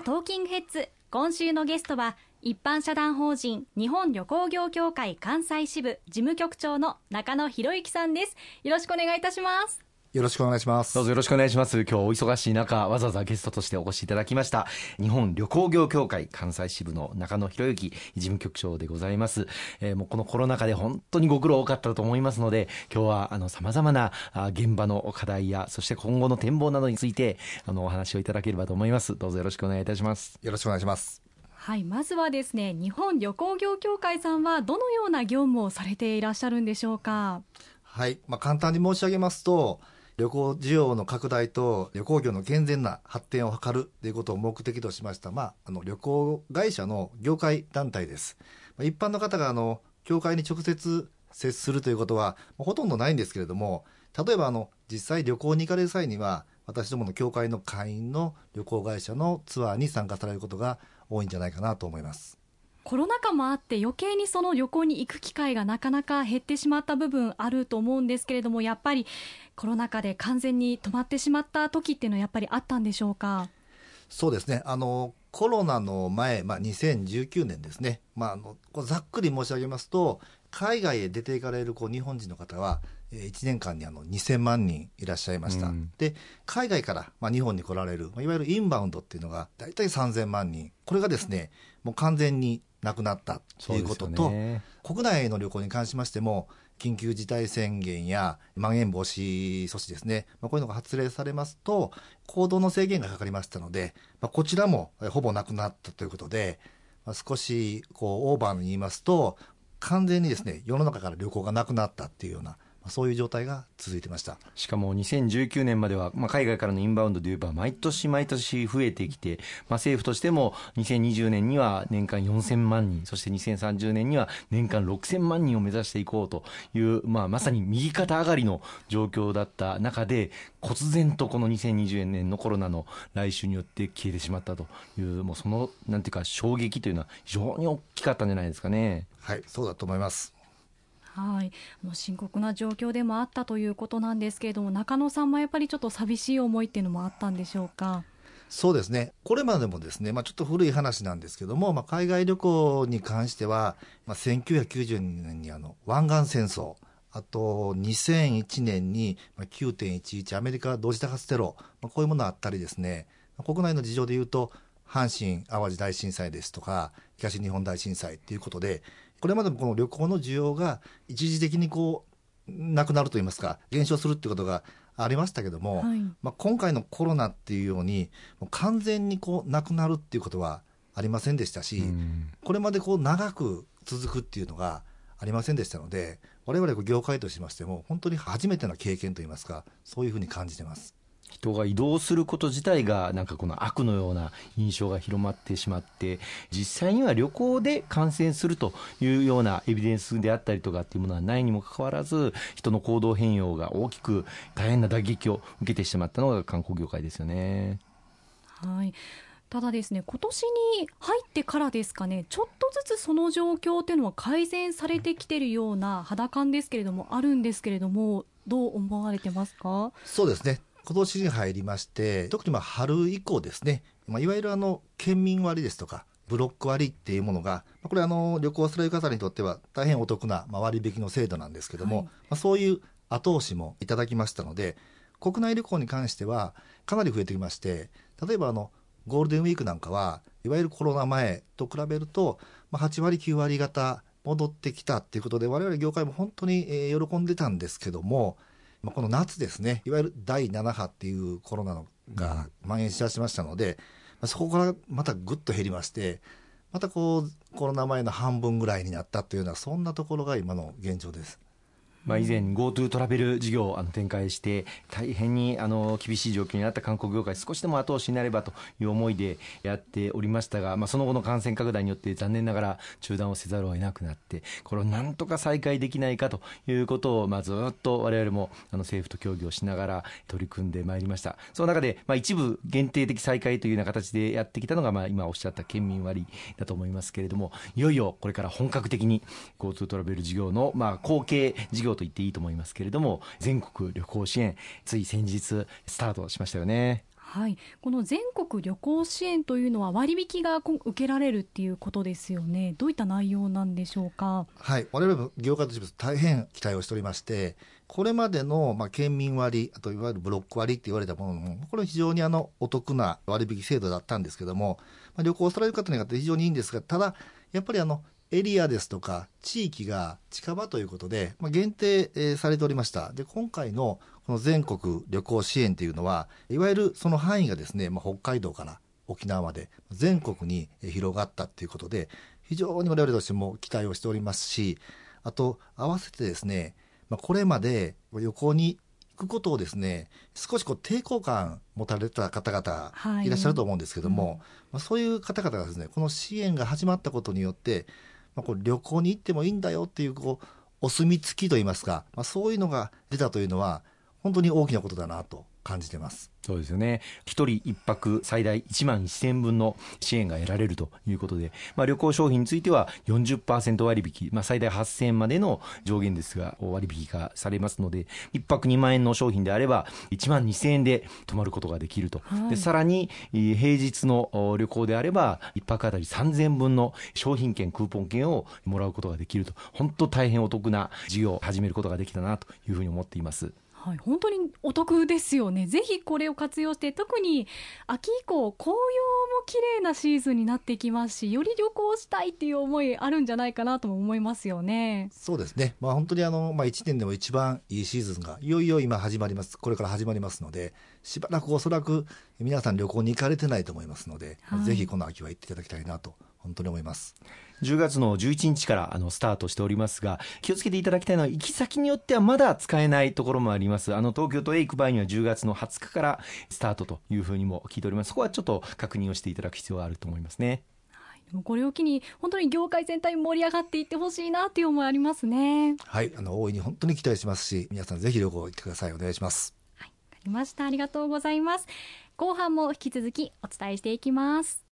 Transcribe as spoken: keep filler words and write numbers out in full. なトーキングヘッズ、今週のゲストは一般社団法人日本旅行業協会関西支部事務局長の中野博之さんです。よろしくお願いいたします。よろしくお願いします。どうぞよろしくお願いします。今日お忙しい中、わざわざゲストとしてお越しいただきました日本旅行業協会関西支部の中野博之事務局長でございます。えー、もうこのコロナ禍で本当にご苦労多かったと思いますので、今日はあの様々な現場の課題や、そして今後の展望などについてあのお話をいただければと思います。どうぞよろしくお願いいたします。よろしくお願いします。はい、まずはですね、日本旅行業協会さんはどのような業務をされていらっしゃるんでしょうか。はい、まあ、簡単に申し上げますと、旅行需要の拡大と旅行業の健全な発展を図るということを目的としました、まあ、あの旅行会社の業界団体です。一般の方があの協会に直接接するということはほとんどないんですけれども、例えばあの実際旅行に行かれる際には、私どもの協会の会員の旅行会社のツアーに参加されることが多いんじゃないかなと思います。コロナ禍もあって余計にその旅行に行く機会がなかなか減ってしまった部分あると思うんですけれども、やっぱりコロナ禍で完全に止まってしまった時っていうのはやっぱりあったんでしょうか。そうですね、あのコロナの前、まあ、にせんじゅうきゅうねんですね、まあ、あのざっくり申し上げますと、海外へ出ていかれるこう日本人の方はいちねんかんにあのにせんまんにんいらっしゃいました。うん、で海外からまあ日本に来られる、いわゆるインバウンドっていうのがだいたいさんぜんまんにん、これがですね、もう完全になくなったということと、ね、国内の旅行に関しましても緊急事態宣言やまん延防止措置ですね、まあ、こういうのが発令されますと行動の制限がかかりましたので、まあ、こちらもほぼなくなったということで、まあ、少しこうオーバーに言いますと完全にですね、世の中から旅行がなくなったっていうような、そういう状態が続いてました。しかもにせんじゅうきゅうねんまでは、まあ、海外からのインバウンドでいえば毎年毎年増えてきて、まあ、政府としてもにせんにじゅうねんには年間よんせんまんにん、そしてにせんさんじゅうねんには年間ろくせんまんにんを目指していこうという、まあ、まさに右肩上がりの状況だった中で、忽然とこのにせんにじゅうねんのコロナの来襲によって消えてしまったという、もうそのなんていうか衝撃というのは非常に大きかったんじゃないですかね。はい、そうだと思います。はい、もう深刻な状況でもあったということなんですけれども、中野さんもやっぱりちょっと寂しい思いっていうのもあったんでしょうか。そうですね、これまでもですね、まあ、ちょっと古い話なんですけども、まあ、海外旅行に関しては、まあ、せんきゅうひゃくきゅうじゅうにねんにあの湾岸戦争、あとにせんいちねんに きゅうてんいちいち アメリカ同時多発テロ、まあ、こういうものあったりですね、国内の事情でいうと阪神淡路大震災ですとか東日本大震災ということで、これまでもこの旅行の需要が一時的にこうなくなるといいますか、減少するっていうことがありましたけども、はい、まあ、今回のコロナっていうようにもう完全にこうなくなるっていうことはありませんでしたし、うん、これまでこう長く続くっていうのがありませんでしたので、我々業界としましても本当に初めての経験といいますか、そういうふうに感じてます。人が移動すること自体がなんかこの悪のような印象が広まってしまって、実際には旅行で感染するというようなエビデンスであったりとかっていうものはないにもかかわらず、人の行動変容が大きく大変な打撃を受けてしまったのが観光業界ですよね。はい、ただですね、今年に入ってからですかね、ちょっとずつその状況というのは改善されてきているような肌感ですけれどもあるんですけれども、どう思われてますか。そうですね、今年に入りまして、特にまあ春以降ですね、まあ、いわゆるあの県民割ですとかブロック割っていうものが、これあの旅行される方にとっては大変お得な割引の制度なんですけども、はい、まあ、そういう後押しもいただきましたので、国内旅行に関してはかなり増えてきまして、例えばあのゴールデンウィークなんかはいわゆるコロナ前と比べると、まあ、はちわりきゅうわり型戻ってきたっていうことで、我々業界も本当に喜んでたんですけども、まあ、この夏ですね、いわゆるだいななはっていうコロナが蔓延しだしましたので、うん、そこからまたぐっと減りまして、またこうコロナ前の半分ぐらいになったというような、そんなところが今の現状です。まあ、以前 GoTo トラベル事業を展開して大変にあの厳しい状況になった観光業界、少しでも後押しになればという思いでやっておりましたが、まあその後の感染拡大によって残念ながら中断をせざるを得なくなって、これをなんとか再開できないかということを、まあずっと我々もあの政府と協議をしながら取り組んでまいりました。その中でまあ一部限定的再開というような形でやってきたのが、まあ今おっしゃった県民割だと思いますけれども、いよいよこれから本格的に GoTo トラベル事業のまあ後継事業と言っていいと思いますけれども、全国旅行支援、つい先日スタートしましたよね。はい、この全国旅行支援というのは割引がこ受けられるっていうことですよね。どういった内容なんでしょうか。はい、我々も業界として大変期待をしておりまして、これまでのまあ県民割、あといわゆるブロック割って言われたものも、これは非常にあのお得な割引制度だったんですけども、まあ、旅行される方にとって非常にいいんですが、ただやっぱりあのエリアですとか地域が近場ということで、まあ、限定、えー、されておりました。で、今回のこの全国旅行支援というのは、いわゆるその範囲がですね、まあ、北海道から沖縄まで全国に広がったということで、非常に我々としても期待をしておりますし、あと合わせてですね、まあ、これまで旅行に行くことをですね、少しこう抵抗感持たれた方々いらっしゃると思うんですけども、はい、うん、まあ、そういう方々がですね、この支援が始まったことによって、まあ、こう旅行に行ってもいいんだよっていう、こうお墨付きといいますか、まあ、そういうのが出たというのは本当に大きなことだなと感じてます。そうですよね。一人一泊最大いちまんせんえんぶんの支援が得られるということで、まあ、旅行商品については よんじゅっパーセント 割引、まあ、最大はっせんえんまでの上限ですが割引がされますので、いっぱくにまんえんの商品であればいちまんにせんえんで泊まることができると、はい、でさらに平日の旅行であればいっぱくあたりさんぜんえんぶんの商品券クーポン券をもらうことができると、本当大変お得な事業を始めることができたなというふうに思っています。はい、本当にお得ですよね。ぜひこれを活用して、特に秋以降紅葉も綺麗なシーズンになってきますし、より旅行したいっていう思いあるんじゃないかなとも思いますよね。そうですね、まあ、本当にあの、まあ、いちねんでも一番いいシーズンがいよいよ今始まります。これから始まりますので、しばらくおそらく皆さん旅行に行かれてないと思いますので、はい、ぜひこの秋は行っていただきたいなと本当に思います。じゅうがつのじゅういちにちからあのスタートしておりますが、気をつけていただきたいのは、行き先によってはまだ使えないところもあります。あの東京都へ行く場合にはじゅうがつのはつかからスタートというふうにも聞いております。そこはちょっと確認をしていただく必要があると思いますね。はい、でもこれを機に本当に業界全体盛り上がっていってほしいなという思いありますね。はい、あの大いに本当に期待しますし、皆さんぜひ旅行行ってください。お願いします。はい、わかりました。ありがとうございます。後半も引き続きお伝えしていきます。